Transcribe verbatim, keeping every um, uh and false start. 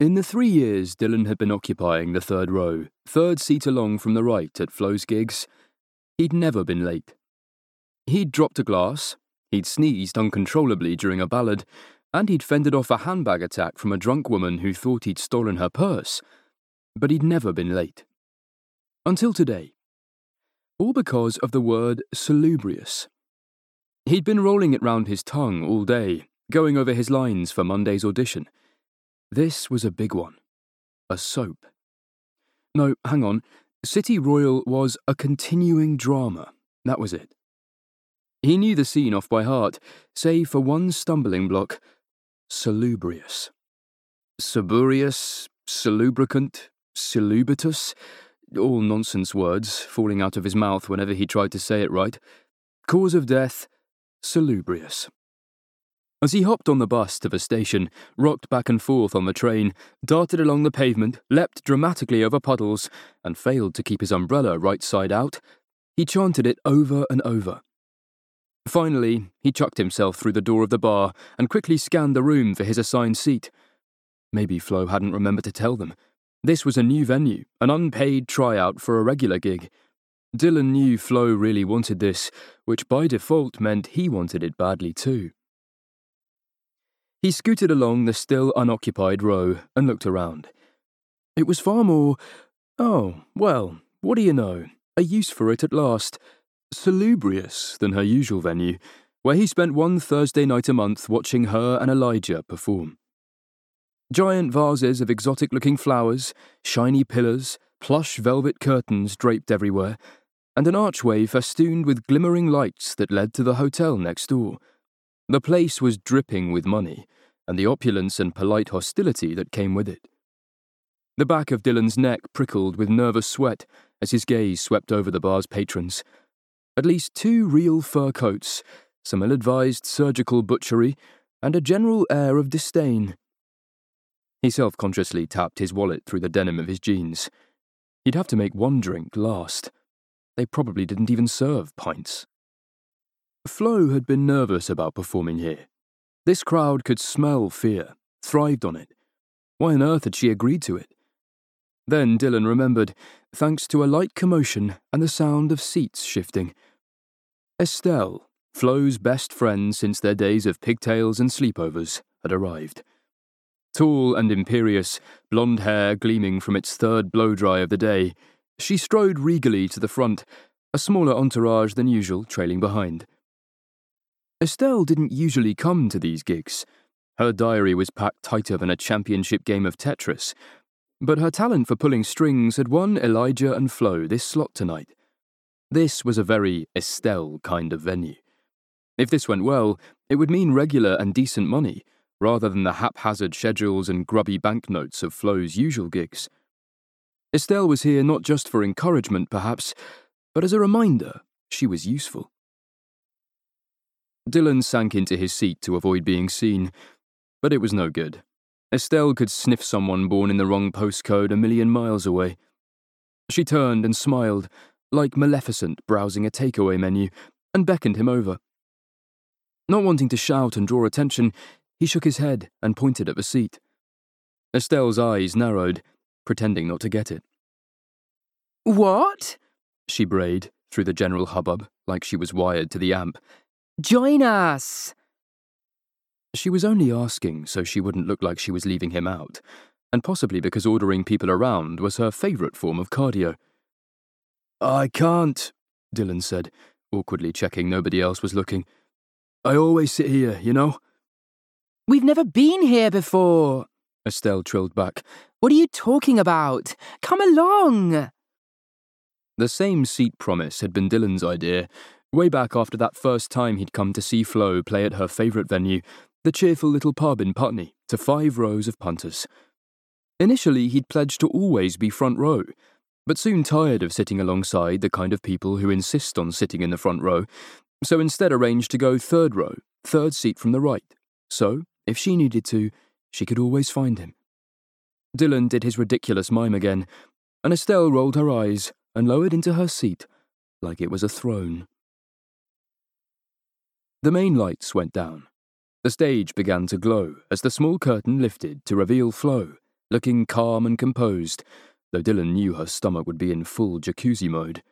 In the three years Dylan had been occupying the third row, third seat along from the right at Flo's gigs, he'd never been late. He'd dropped a glass, he'd sneezed uncontrollably during a ballad, and he'd fended off a handbag attack from a drunk woman who thought he'd stolen her purse. But he'd never been late. Until today. All because of the word salubrious. He'd been rolling it round his tongue all day, going over his lines for Monday's audition. This was a big one. A soap. No, hang on. City Royal was a continuing drama. That was it. He knew the scene off by heart, save for one stumbling block. Salubrious. Saburious, salubricant, salubritus. All nonsense words falling out of his mouth whenever he tried to say it right. Cause of death, salubrious. As he hopped on the bus to the station, rocked back and forth on the train, darted along the pavement, leapt dramatically over puddles, and failed to keep his umbrella right side out, he chanted it over and over. Finally, he chucked himself through the door of the bar and quickly scanned the room for his assigned seat. Maybe Flo hadn't remembered to tell them. This was a new venue, an unpaid tryout for a regular gig. Dylan knew Flo really wanted this, which by default meant he wanted it badly too. He scooted along the still unoccupied row and looked around. It was far more, oh, well, what do you know, a use for it at last, salubrious than her usual venue, where he spent one Thursday night a month watching her and Elijah perform. Giant vases of exotic-looking flowers, shiny pillars, plush velvet curtains draped everywhere, and an archway festooned with glimmering lights that led to the hotel next door. The place was dripping with money, and the opulence and polite hostility that came with it. The back of Dylan's neck prickled with nervous sweat as his gaze swept over the bar's patrons. At least two real fur coats, some ill-advised surgical butchery, and a general air of disdain. He self-consciously tapped his wallet through the denim of his jeans. He'd have to make one drink last. They probably didn't even serve pints. Flo had been nervous about performing here. This crowd could smell fear, thrived on it. Why on earth had she agreed to it? Then Dylan remembered, thanks to a light commotion and the sound of seats shifting. Estelle, Flo's best friend since their days of pigtails and sleepovers, had arrived. Tall and imperious, blonde hair gleaming from its third blow-dry of the day, she strode regally to the front, a smaller entourage than usual trailing behind. Estelle didn't usually come to these gigs. Her diary was packed tighter than a championship game of Tetris. But her talent for pulling strings had won Elijah and Flo this slot tonight. This was a very Estelle kind of venue. If this went well, it would mean regular and decent money, rather than the haphazard schedules and grubby banknotes of Flo's usual gigs. Estelle was here not just for encouragement, perhaps, but as a reminder, she was useful. Dylan sank into his seat to avoid being seen, but it was no good. Estelle could sniff someone born in the wrong postcode a million miles away. She turned and smiled, like Maleficent browsing a takeaway menu, and beckoned him over. Not wanting to shout and draw attention, he shook his head and pointed at the seat. Estelle's eyes narrowed, pretending not to get it. "What?" she brayed through the general hubbub, like she was wired to the amp. "Join us!" She was only asking so she wouldn't look like she was leaving him out, and possibly because ordering people around was her favourite form of cardio. "I can't," Dylan said, awkwardly checking nobody else was looking. "I always sit here, you know?" "We've never been here before," Estelle trilled back. "What are you talking about? Come along!" The same seat promise had been Dylan's idea, way back after that first time he'd come to see Flo play at her favourite venue, the cheerful little pub in Putney, to five rows of punters. Initially, he'd pledged to always be front row, but soon tired of sitting alongside the kind of people who insist on sitting in the front row, so instead arranged to go third row, third seat from the right. So, if she needed to, she could always find him. Dylan did his ridiculous mime again, and Estelle rolled her eyes and lowered into her seat like it was a throne. The main lights went down. The stage began to glow as the small curtain lifted to reveal Flo, looking calm and composed, though Dylan knew her stomach would be in full jacuzzi mode.